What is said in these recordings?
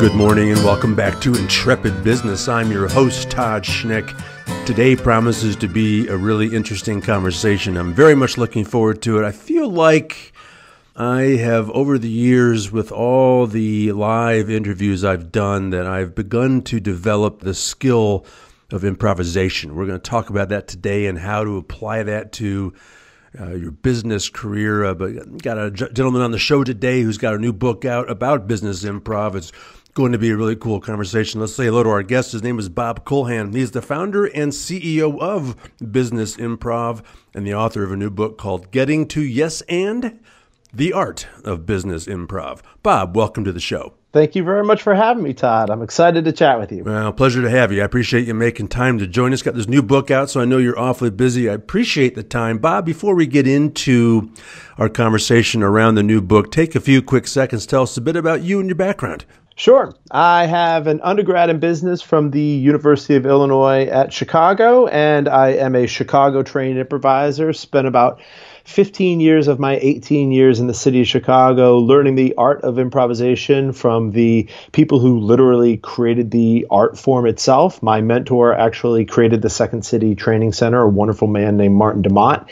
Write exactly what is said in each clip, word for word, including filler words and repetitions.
Good morning and welcome back to Intrepid Business. I'm your host, Todd Schnick. Today promises to be a really interesting conversation. I'm very much looking forward to it. I feel like I have, over the years, with all the live interviews I've done, that I've begun to develop the skill of improvisation. We're going to talk about that today and how to apply that to Uh, your business career. Uh, but got a gentleman on the show today who's got a new book out about business improv. It's going to be a really cool conversation. Let's say hello to our guest. His name is Bob Kulhan. He's the founder and C E O of Business Improv and the author of a new book called Getting to Yes and the Art of Business Improv. Bob, welcome to the show. Thank you very much for having me, Todd. I'm excited to chat with you. Well, pleasure to have you. I appreciate you making time to join us. Got this new book out, so I know you're awfully busy. I appreciate the time. Bob, before we get into our conversation around the new book, take a few quick seconds. Tell us a bit about you and your background. Sure. I have an undergrad in business from the University of Illinois at Chicago, and I am a Chicago-trained improviser. Spent about fifteen years of my eighteen years in the city of Chicago learning the art of improvisation from the people who literally created the art form itself. My mentor actually created the Second City Training Center, a wonderful man named Martin DeMott.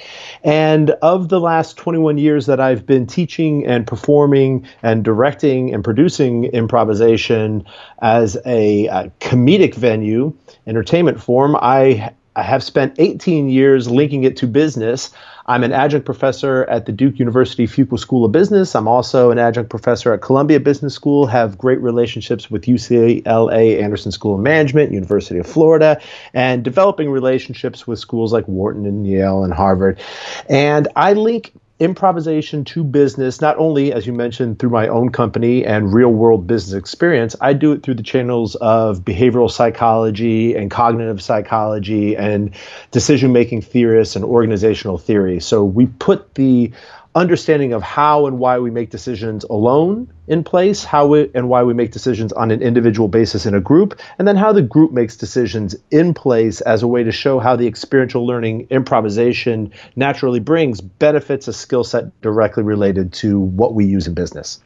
And of the last twenty-one years that I've been teaching and performing and directing and producing improvisation as a, a comedic venue, entertainment form, I I have spent eighteen years linking it to business. I'm an adjunct professor at the Duke University Fuqua School of Business. I'm also an adjunct professor at Columbia Business School, have great relationships with U C L A Anderson School of Management, University of Florida, and developing relationships with schools like Wharton and Yale and Harvard. And I link improvisation to business, not only, as you mentioned, through my own company and real-world business experience. I do it through the channels of behavioral psychology and cognitive psychology and decision-making theorists and organizational theory. So we put the understanding of how and why we make decisions alone in place, how we, and why we make decisions on an individual basis in a group, and then how the group makes decisions in place as a way to show how the experiential learning improvisation naturally brings benefits, a skill set directly related to what we use in business.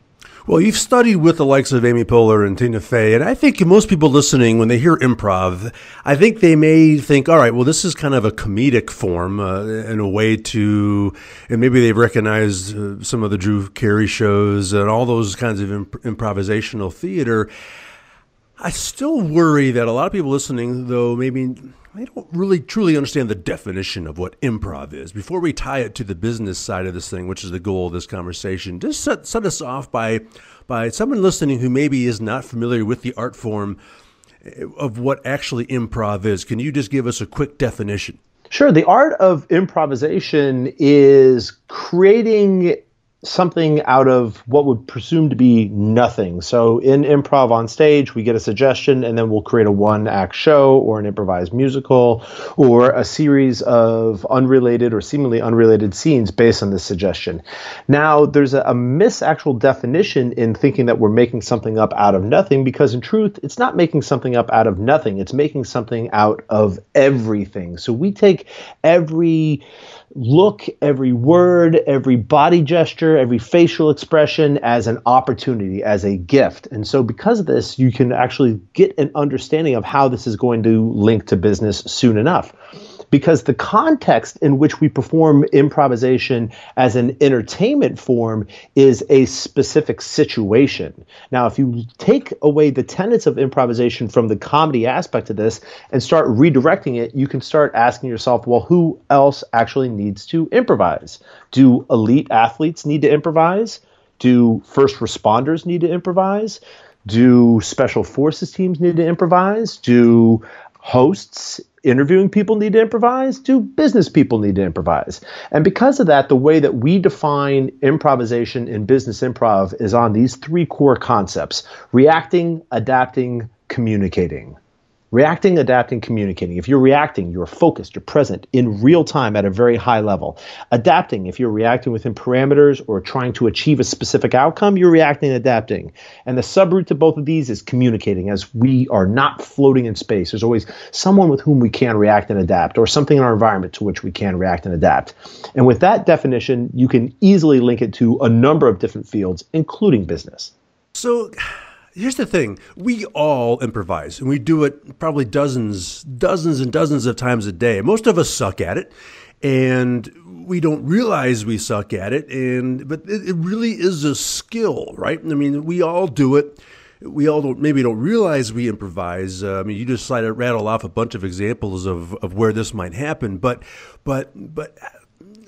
Well, you've studied with the likes of Amy Poehler and Tina Fey, and I think most people listening, when they hear improv, I think they may think, all right, well, this is kind of a comedic form uh, in a way to, and maybe they've recognized uh, some of the Drew Carey shows and all those kinds of imp- improvisational theater. I still worry that a lot of people listening, though, maybe they don't really truly understand the definition of what improv is. Before we tie it to the business side of this thing, which is the goal of this conversation, just set, set us off by by someone listening who maybe is not familiar with the art form of what actually improv is. Can you just give us a quick definition? Sure. The art of improvisation is creating something out of what would presume to be nothing. So in improv on stage, we get a suggestion and then we'll create a one-act show or an improvised musical or a series of unrelated or seemingly unrelated scenes based on this suggestion. Now, there's a, a misactual definition in thinking that we're making something up out of nothing, because in truth, it's not making something up out of nothing. It's making something out of everything. So we take every look, every word, every body gesture, every facial expression as an opportunity, as a gift. And so because of this, you can actually get an understanding of how this is going to link to business soon enough. Because the context in which we perform improvisation as an entertainment form is a specific situation. Now, if you take away the tenets of improvisation from the comedy aspect of this and start redirecting it, you can start asking yourself, well, who else actually needs to improvise? Do elite athletes need to improvise? Do first responders need to improvise? Do special forces teams need to improvise? Do hosts interviewing people need to improvise? Do business people need to improvise? And because of that, the way that we define improvisation in business improv is on these three core concepts: reacting, adapting, communicating. Reacting, adapting, communicating. If you're reacting, you're focused, you're present in real time at a very high level. Adapting, if you're reacting within parameters or trying to achieve a specific outcome, you're reacting and adapting. And the subroot to both of these is communicating, as we are not floating in space. There's always someone with whom we can react and adapt, or something in our environment to which we can react and adapt. And with that definition, you can easily link it to a number of different fields, including business. So... here's the thing. We all improvise, and we do it probably dozens, dozens and dozens of times a day. Most of us suck at it, and we don't realize we suck at it. And but it, it really is a skill, right? I mean, we all do it. We all don't, maybe don't realize we improvise. Uh, I mean, you just decided to rattle off a bunch of examples of, of where this might happen. But, but, but...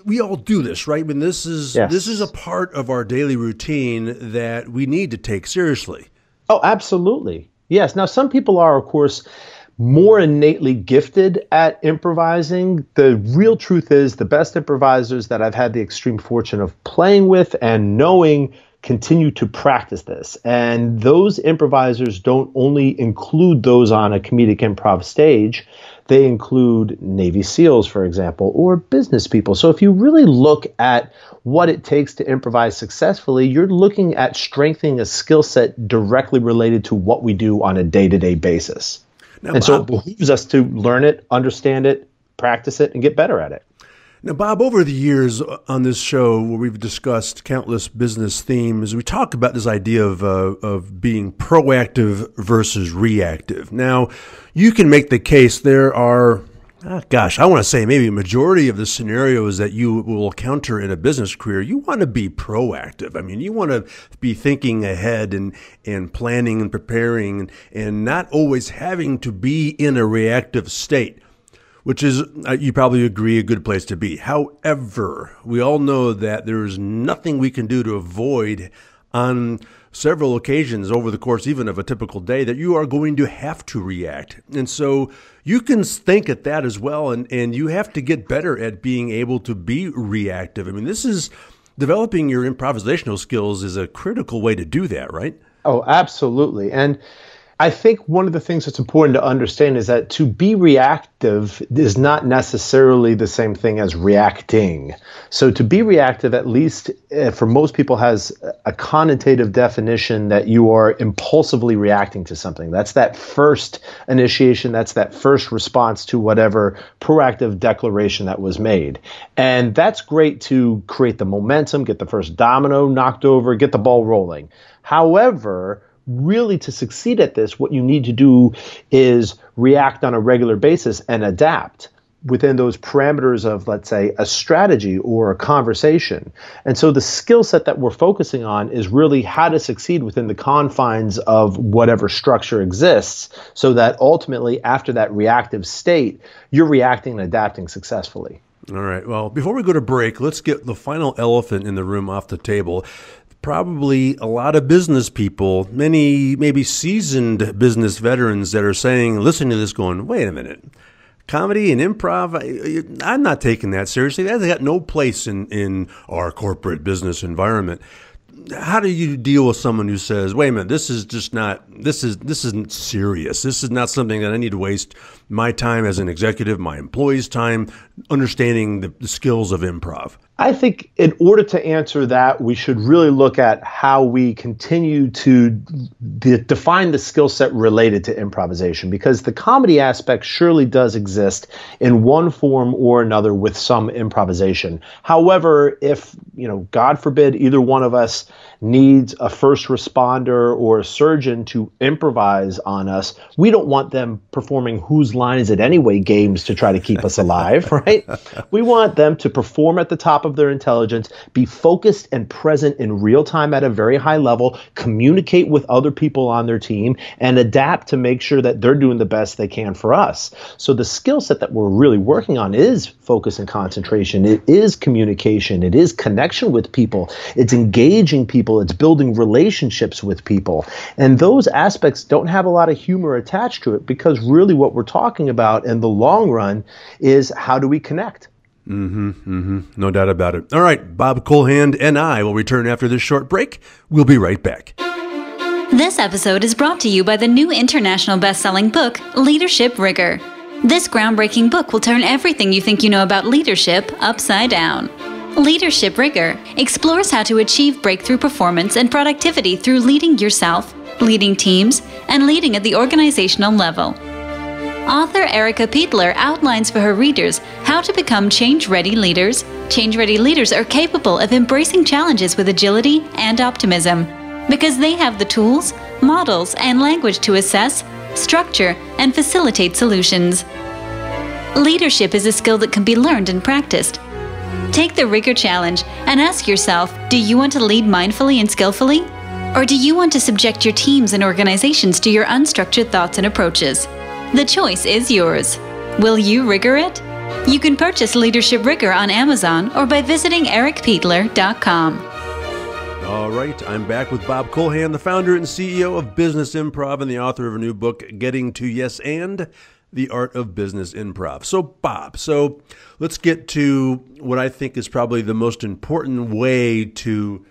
we all do this, right? I mean, this is, yes. this is a part of our daily routine that we need to take seriously. Oh, absolutely. Yes. Now, some people are, of course, more innately gifted at improvising. The real truth is the best improvisers that I've had the extreme fortune of playing with and knowing continue to practice this. And those improvisers don't only include those on a comedic improv stage. They include Navy SEALs, for example, or business people. So if you really look at what it takes to improvise successfully, you're looking at strengthening a skill set directly related to what we do on a day-to-day basis. Now, and Bob, so it behooves us to learn it, understand it, practice it, and get better at it. Now, Bob, over the years on this show where we've discussed countless business themes, we talk about this idea of uh, of being proactive versus reactive. Now, you can make the case there are, ah, gosh, I want to say maybe a majority of the scenarios that you will encounter in a business career, you want to be proactive. I mean, you want to be thinking ahead and, and planning and preparing and not always having to be in a reactive state, which is, you probably agree, a good place to be. However, we all know that there is nothing we can do to avoid on several occasions over the course even of a typical day that you are going to have to react. And so you can think at that as well, and, and you have to get better at being able to be reactive. I mean, this is, developing your improvisational skills is a critical way to do that, right? Oh, absolutely. And I think one of the things that's important to understand is that to be reactive is not necessarily the same thing as reacting. So to be reactive, at least for most people, has a connotative definition that you are impulsively reacting to something. That's that first initiation. That's that first response to whatever proactive declaration that was made. And that's great to create the momentum, get the first domino knocked over, get the ball rolling. However, really, to succeed at this, what you need to do is react on a regular basis and adapt within those parameters of, let's say, a strategy or a conversation. And so the skill set that we're focusing on is really how to succeed within the confines of whatever structure exists, so that ultimately, after that reactive state, you're reacting and adapting successfully. All right. Well, before we go to break, let's get the final elephant in the room off the table. Probably a lot of business people, many maybe seasoned business veterans that are saying, listening to this going, wait a minute, comedy and improv, I, I'm not taking that seriously. That's got no place in, in our corporate business environment. How do you deal with someone who says, wait a minute, this is just not, this is, this isn't serious. This is not something that I need to waste my time as an executive, my employees' time, understanding the, the skills of improv? I think in order to answer that, we should really look at how we continue to de- define the skill set related to improvisation, because the comedy aspect surely does exist in one form or another with some improvisation. However, if, you know, God forbid, either one of us needs a first responder or a surgeon to improvise on us, we don't want them performing Whose Line Is It Anyway games to try to keep us alive, right? We want them to perform at the top of their intelligence, be focused and present in real time at a very high level, communicate with other people on their team, and adapt to make sure that they're doing the best they can for us. So the skill set that we're really working on is focus and concentration. It is communication. It is connection with people. It's engaging people. It's building relationships with people. And those aspects don't have a lot of humor attached to it, because really what we're talking about in the long run is how do we connect? Mm-hmm, mm-hmm. No doubt about it. All right, Bob Kulhan and I will return after this short break. We'll be right back. This episode is brought to you by the new international best-selling book, Leadership Rigor. This groundbreaking book will turn everything you think you know about leadership upside down. Leadership Rigor explores how to achieve breakthrough performance and productivity through leading yourself, leading teams, and leading at the organizational level. Author Erica Pedler outlines for her readers how to become change-ready leaders. Change-ready leaders are capable of embracing challenges with agility and optimism because they have the tools, models, and language to assess, structure, and facilitate solutions. Leadership is a skill that can be learned and practiced. Take the Rigor Challenge and ask yourself, do you want to lead mindfully and skillfully? Or do you want to subject your teams and organizations to your unstructured thoughts and approaches? The choice is yours. Will you rigor it? You can purchase Leadership Rigor on Amazon or by visiting eric pedler dot com. All right, I'm back with Bob Kulhan, the founder and C E O of Business Improv and the author of a new book, Getting to Yes and, the Art of Business Improv. So, Bob, so let's get to what I think is probably the most important way to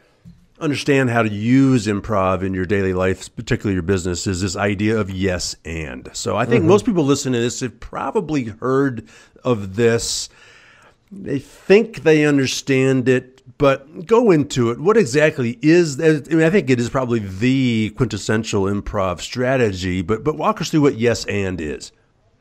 understand how to use improv in your daily life, particularly your business, is this idea of yes and. So I think mm-hmm. most people listening to this have probably heard of this. They think they understand it, but go into it. What exactly is that? I mean, I think it is probably the quintessential improv strategy, but but walk us through what yes and is.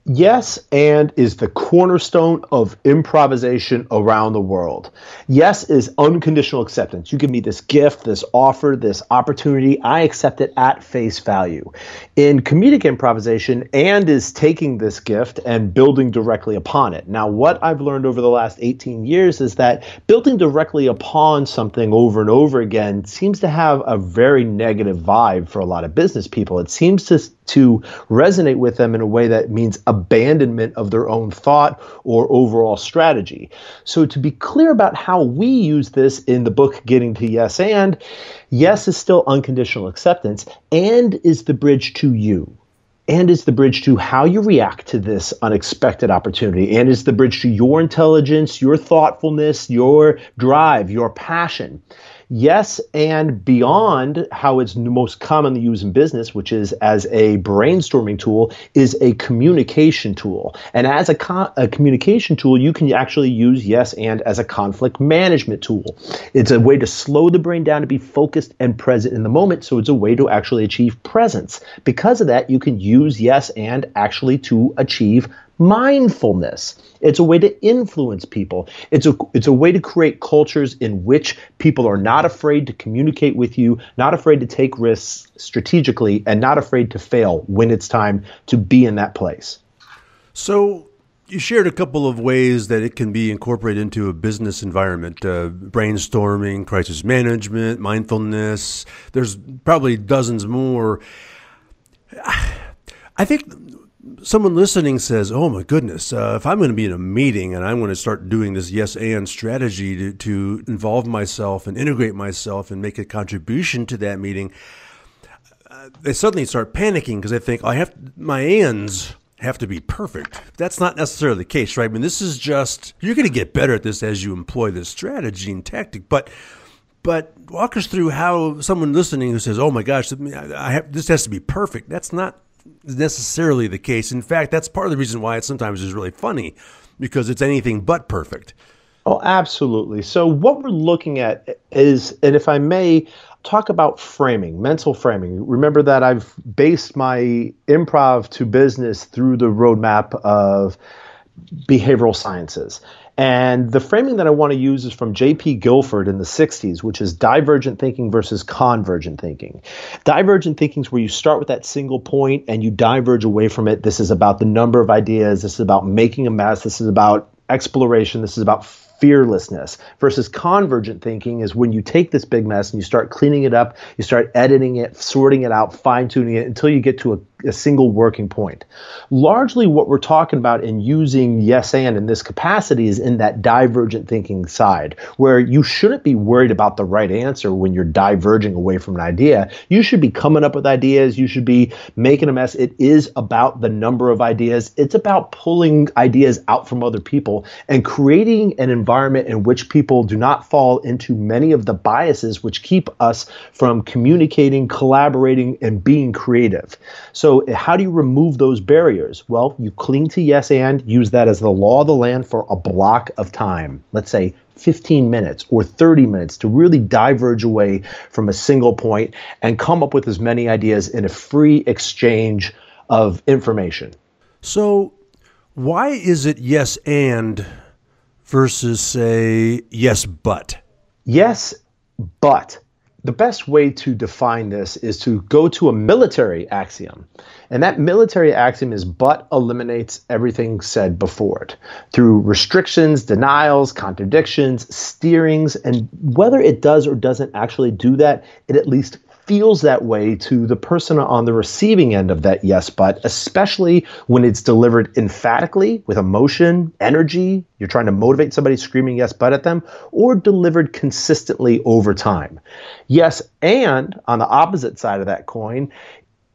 Yes and is the cornerstone of improvisation around the world. Yes is unconditional acceptance. You give me this gift, this offer, this opportunity. I accept it at face value. In comedic improvisation, and is taking this gift and building directly upon it. Now, what I've learned over the last eighteen years is that building directly upon something over and over again seems to have a very negative vibe for a lot of business people. It seems to to resonate with them in a way that means abandonment of their own thought or overall strategy. So to be clear about how we use this in the book, Getting to Yes and, yes is still unconditional acceptance, and is the bridge to you. And is the bridge to how you react to this unexpected opportunity. And is the bridge to your intelligence, your thoughtfulness, your drive, your passion. Yes and beyond how it's most commonly used in business, which is as a brainstorming tool, is a communication tool. And as a, co- a communication tool, you can actually use yes and as a conflict management tool. It's a way to slow the brain down to be focused and present in the moment. So it's a way to actually achieve presence. Because of that, you can use yes and actually to achieve mindfulness. It's a way to influence people. It's a, it's a way to create cultures in which people are not afraid to communicate with you, not afraid to take risks strategically, and not afraid to fail when it's time to be in that place. So you shared a couple of ways that it can be incorporated into a business environment, uh, brainstorming, crisis management, mindfulness. There's probably dozens more. I think someone listening says, oh my goodness, uh, if I'm going to be in a meeting and I'm going to start doing this yes and strategy to, to involve myself and integrate myself and make a contribution to that meeting, uh, they suddenly start panicking because they think, oh, I have my ands have to be perfect. That's not necessarily the case, right? I mean, this is just, you're going to get better at this as you employ this strategy and tactic, but But walk us through how someone listening who says, oh my gosh, I have, this has to be perfect. That's not necessarily the case. In fact, that's part of the reason why it sometimes is really funny, because it's anything but perfect. Oh, absolutely. So what we're looking at is, and if I may, talk about framing, mental framing. Remember that I've based my improv to business through the roadmap of behavioral sciences. And the framing that I want to use is from J P Guilford in the sixties, which is divergent thinking versus convergent thinking. Divergent thinking is where you start with that single point and you diverge away from it. This is about the number of ideas. This is about making a mess. This is about exploration. This is about fearlessness. Versus convergent thinking is when you take this big mess and you start cleaning it up, you start editing it, sorting it out, fine-tuning it until you get to a a single working point. Largely what we're talking about in using yes and in this capacity is in that divergent thinking side, where you shouldn't be worried about the right answer when you're diverging away from an idea. You should be coming up with ideas. You should be making a mess. It is about the number of ideas. It's about pulling ideas out from other people and creating an environment in which people do not fall into many of the biases which keep us from communicating, collaborating, and being creative. So So how do you remove those barriers? Well, you cling to yes and, use that as the law of the land for a block of time. Let's say fifteen minutes or thirty minutes to really diverge away from a single point and come up with as many ideas in a free exchange of information. So why is it yes and versus, say, yes but? Yes but. The best way to define this is to go to a military axiom. And that military axiom is but eliminates everything said before it through restrictions, denials, contradictions, steerings, and whether it does or doesn't actually do that, it at least feels that way to the person on the receiving end of that yes but, especially when it's delivered emphatically with emotion, energy, you're trying to motivate somebody screaming yes but at them, or delivered consistently over time. Yes and, on the opposite side of that coin,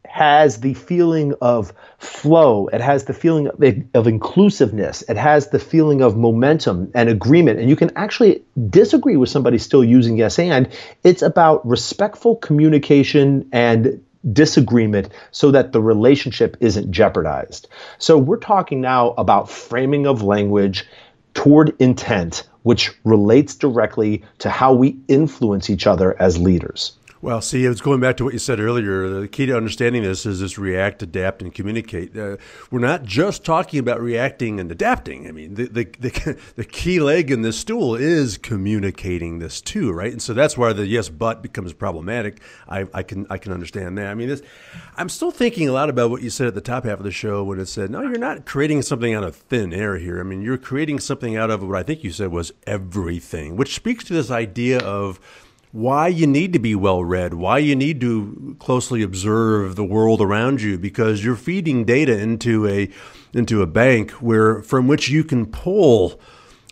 has the feeling of flow, it has the feeling of, of inclusiveness, it has the feeling of momentum and agreement, and you can actually disagree with somebody still using yes and. It's about respectful communication and disagreement so that the relationship isn't jeopardized. So we're talking now about framing of language toward intent, which relates directly to how we influence each other as leaders. Well, see, it's going back to what you said earlier. The key to understanding this is this react, adapt, and communicate. Uh, we're not just talking about reacting and adapting. I mean, the, the the the key leg in this stool is communicating this too, right? And so that's where the yes but becomes problematic. I, I can I can understand that. I mean, this, I'm still thinking a lot about what you said at the top half of the show when it said, no, you're not creating something out of thin air here. I mean, you're creating something out of what I think you said was everything, which speaks to this idea of why you need to be well-read, why you need to closely observe the world around you, because you're feeding data into a into a bank where from which you can pull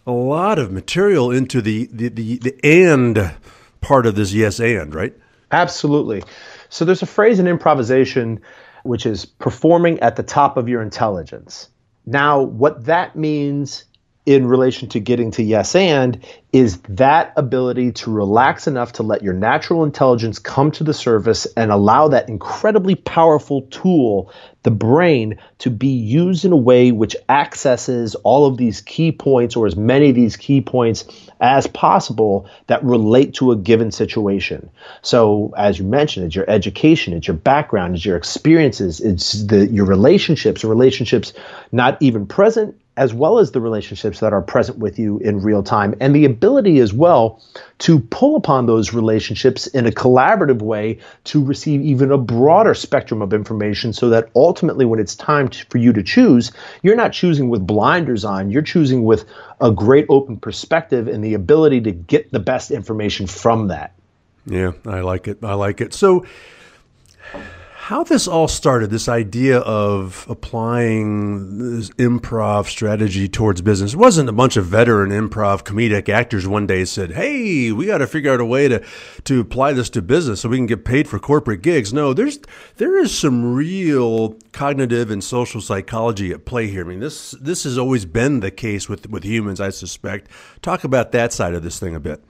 a lot of material into the, the, the, the and part of this yes and, right? Absolutely. So there's a phrase in improvisation which is performing at the top of your intelligence. Now, what that means in relation to getting to yes and is that ability to relax enough to let your natural intelligence come to the surface and allow that incredibly powerful tool, the brain, to be used in a way which accesses all of these key points or as many of these key points as possible that relate to a given situation. So as you mentioned, it's your education, it's your background, it's your experiences, it's the, your relationships, relationships not even present, as well as the relationships that are present with you in real time, and the ability as well to pull upon those relationships in a collaborative way to receive even a broader spectrum of information so that ultimately when it's time to, for you to choose, you're not choosing with blinders on, you're choosing with a great open perspective and the ability to get the best information from that. Yeah, I like it. I like it. So how this all started, this idea of applying this improv strategy towards business, it wasn't a bunch of veteran improv comedic actors one day said, hey, we got to figure out a way to, to apply this to business so we can get paid for corporate gigs. No, there's there is some real cognitive and social psychology at play here. I mean, this this has always been the case with, with humans, I suspect. Talk about that side of this thing a bit.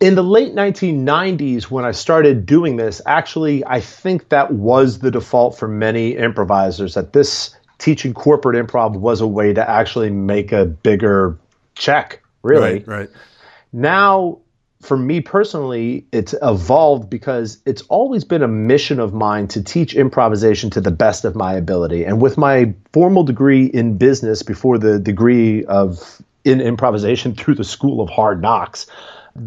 In the late nineteen nineties, when I started doing this, actually, I think that was the default for many improvisers, that this teaching corporate improv was a way to actually make a bigger check, really. Right, right. Now, for me personally, it's evolved because it's always been a mission of mine to teach improvisation to the best of my ability. And with my formal degree in business before the degree of in improvisation through the School of Hard Knocks,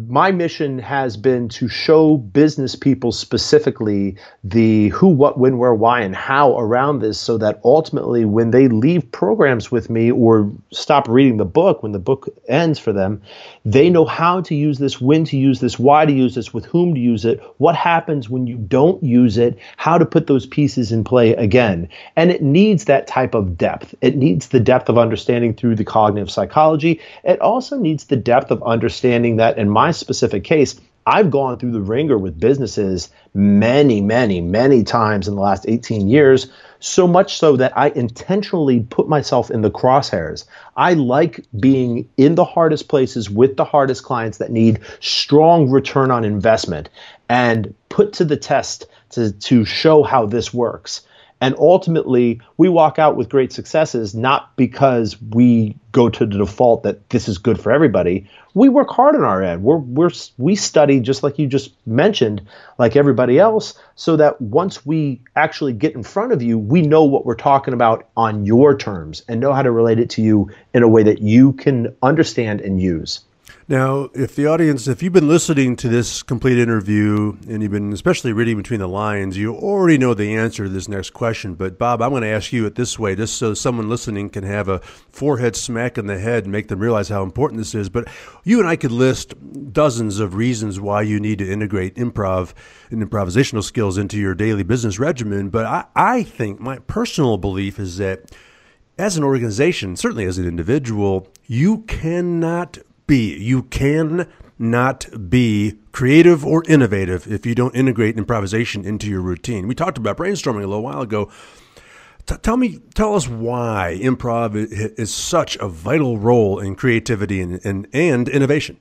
my mission has been to show business people specifically the who, what, when, where, why, and how around this so that ultimately when they leave programs with me or stop reading the book, when the book ends for them, they know how to use this, when to use this, why to use this, with whom to use it, what happens when you don't use it, how to put those pieces in play again. And it needs that type of depth. It needs the depth of understanding through the cognitive psychology. It also needs the depth of understanding that in my specific case, I've gone through the ringer with businesses many, many, many times in the last eighteen years, so much so that I intentionally put myself in the crosshairs. I like being in the hardest places with the hardest clients that need strong return on investment and put to the test to, to show how this works. And ultimately, we walk out with great successes, not because we go to the default that this is good for everybody. We work hard on our end. We're, we're, we study, just like you just mentioned, like everybody else, so that once we actually get in front of you, we know what we're talking about on your terms and know how to relate it to you in a way that you can understand and use. Now, if the audience, if you've been listening to this complete interview and you've been especially reading between the lines, you already know the answer to this next question. But, Bob, I'm going to ask you it this way, just so someone listening can have a forehead smack in the head and make them realize how important this is. But you and I could list dozens of reasons why you need to integrate improv and improvisational skills into your daily business regimen. But I, I think my personal belief is that as an organization, certainly as an individual, you cannot Be. You can not be creative or innovative if you don't integrate improvisation into your routine. We talked about brainstorming a little while ago. T- tell me, tell us why improv is such a vital role in creativity and, and, and innovation.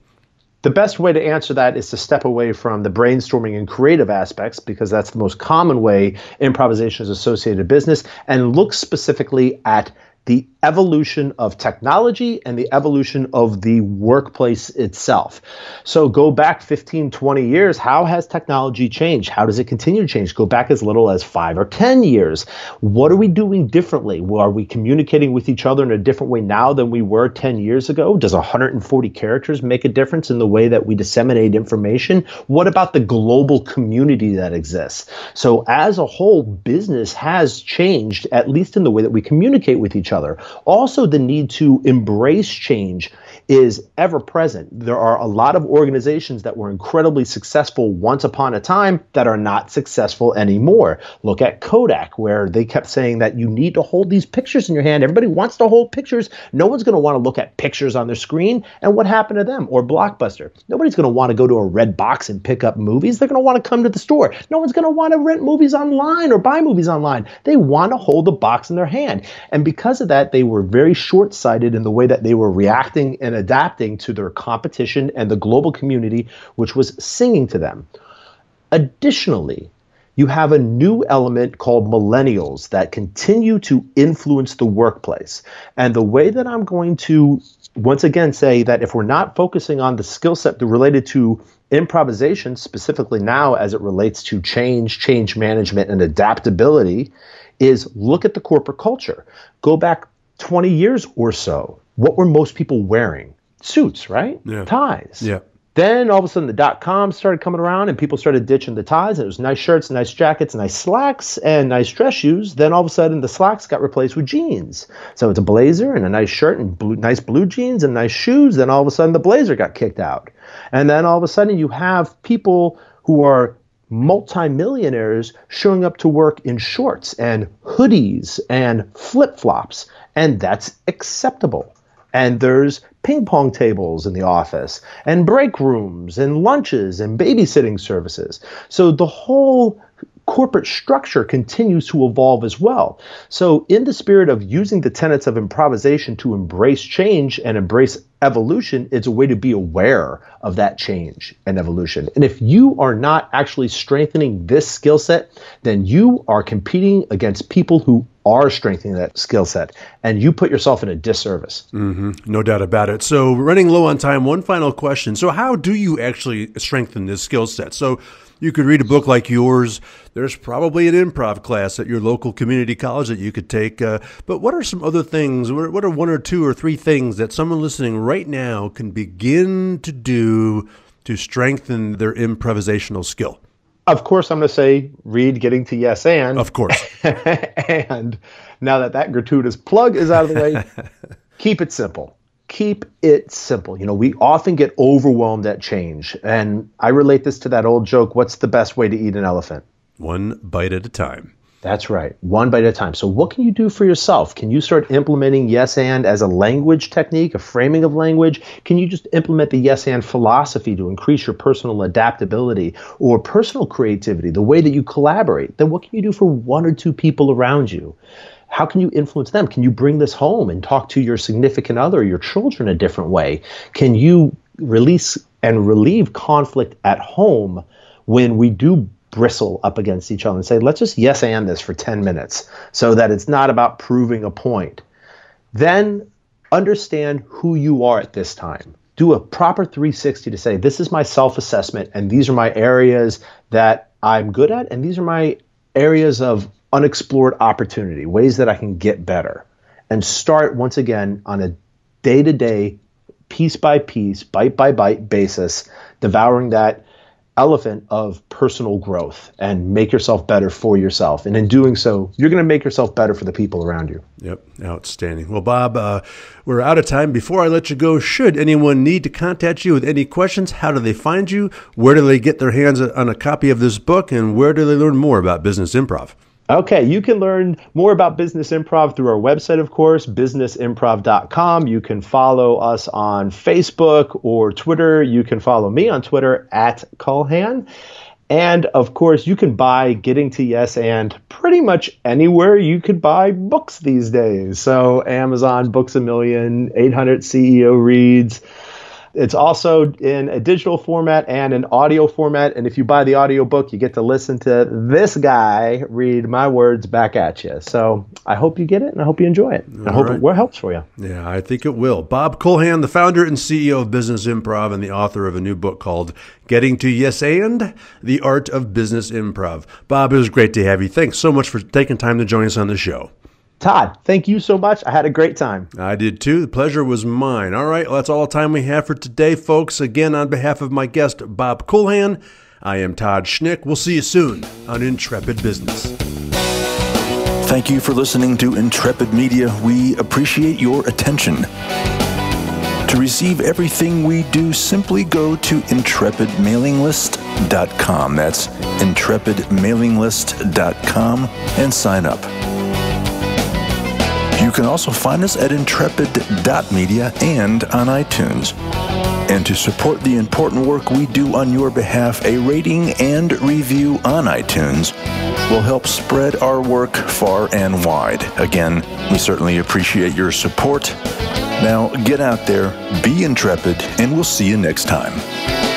The best way to answer that is to step away from the brainstorming and creative aspects, because that's the most common way improvisation is associated with business, and look specifically at the evolution of technology and the evolution of the workplace itself. So go back fifteen, twenty years, how has technology changed? How does it continue to change? Go back as little as five or ten years. What are we doing differently? Are we communicating with each other in a different way now than we were ten years ago? Does one hundred forty characters make a difference in the way that we disseminate information? What about the global community that exists? So as a whole, business has changed, at least in the way that we communicate with each other. Also, the need to embrace change is ever present. There are a lot of organizations that were incredibly successful once upon a time that are not successful anymore. Look at Kodak, where they kept saying that you need to hold these pictures in your hand. Everybody wants to hold pictures. No one's going to want to look at pictures on their screen. And what happened to them? Or Blockbuster. Nobody's going to want to go to a red box and pick up movies. They're going to want to come to the store. No one's going to want to rent movies online or buy movies online. They want to hold the box in their hand. And because of that, they were very short-sighted in the way that they were reacting and adapting to their competition and the global community, which was singing to them. Additionally, you have a new element called millennials that continue to influence the workplace. And the way that I'm going to once again say that if we're not focusing on the skill set related to improvisation, specifically now as it relates to change, change management, and adaptability, is look at the corporate culture. Go back twenty years or so. What were most people wearing? Suits, right? Yeah. Ties. Yeah. Then all of a sudden the dot-coms started coming around and people started ditching the ties. And it was nice shirts, nice jackets, nice slacks, and nice dress shoes. Then all of a sudden the slacks got replaced with jeans. So it's a blazer and a nice shirt and blue, nice blue jeans and nice shoes. Then all of a sudden the blazer got kicked out. And then all of a sudden you have people who are multimillionaires showing up to work in shorts and hoodies and flip-flops. And that's acceptable. And there's ping pong tables in the office and break rooms and lunches and babysitting services. So the whole corporate structure continues to evolve as well. So in the spirit of using the tenets of improvisation to embrace change and embrace evolution, it's a way to be aware of that change and evolution. And if you are not actually strengthening this skill set, then you are competing against people who are strengthening that skill set, and you put yourself in a disservice. Mm-hmm. No doubt about it. So we're running low on time. One final question. So how do you actually strengthen this skill set? So you could read a book like yours. There's probably an improv class at your local community college that you could take. Uh, but what are some other things? What are one or two or three things that someone listening right now can begin to do to strengthen their improvisational skill? Of course, I'm going to say read Getting to Yes and. Of course. And now that that gratuitous plug is out of the way, keep it simple. Keep it simple. You know, we often get overwhelmed at change. And I relate this to that old joke, what's the best way to eat an elephant? One bite at a time. That's right. One bite at a time. So what can you do for yourself? Can you start implementing yes and as a language technique, a framing of language? Can you just implement the yes and philosophy to increase your personal adaptability or personal creativity, the way that you collaborate? Then what can you do for one or two people around you? How can you influence them? Can you bring this home and talk to your significant other, your children a different way? Can you release and relieve conflict at home when we do bristle up against each other and say, let's just yes and this for ten minutes so that it's not about proving a point? Then understand who you are at this time. Do a proper three sixty to say, this is my self-assessment and these are my areas that I'm good at and these are my areas of unexplored opportunity, ways that I can get better. And start once again on a day-to-day, piece-by-piece, bite-by-bite basis, devouring that elephant of personal growth and make yourself better for yourself. And in doing so, you're going to make yourself better for the people around you. Yep. Outstanding. Well, Bob, uh, we're out of time. Before I let you go, should anyone need to contact you with any questions, how do they find you? Where do they get their hands on a copy of this book? And where do they learn more about business improv? Okay, you can learn more about business improv through our website, of course, business improv dot com. You can follow us on Facebook or Twitter. You can follow me on Twitter at Kulhan. And, of course, you can buy Getting to Yes and pretty much anywhere you could buy books these days. So Amazon, Books A Million, eight hundred C E O Reads. It's also in a digital format and an audio format. And if you buy the audio book, you get to listen to this guy read my words back at you. So I hope you get it and I hope you enjoy it. I hope it helps for you. Yeah, I think it will. Bob Kulhan, the founder and C E O of Business Improv and the author of a new book called Getting to Yes and the Art of Business Improv. Bob, it was great to have you. Thanks so much for taking time to join us on the show. Todd, thank you so much. I had a great time. I did too. The pleasure was mine. All right, well, that's all the time we have for today, folks. Again, on behalf of my guest, Bob Kulhan, I am Todd Schnick. We'll see you soon on Intrepid Business. Thank you for listening to Intrepid Media. We appreciate your attention. To receive everything we do, simply go to intrepid mailing list dot com. That's intrepid mailing list dot com and sign up. You can also find us at intrepid dot media and on iTunes. And to support the important work we do on your behalf, a rating and review on iTunes will help spread our work far and wide. Again, we certainly appreciate your support. Now get out there, be intrepid, and we'll see you next time.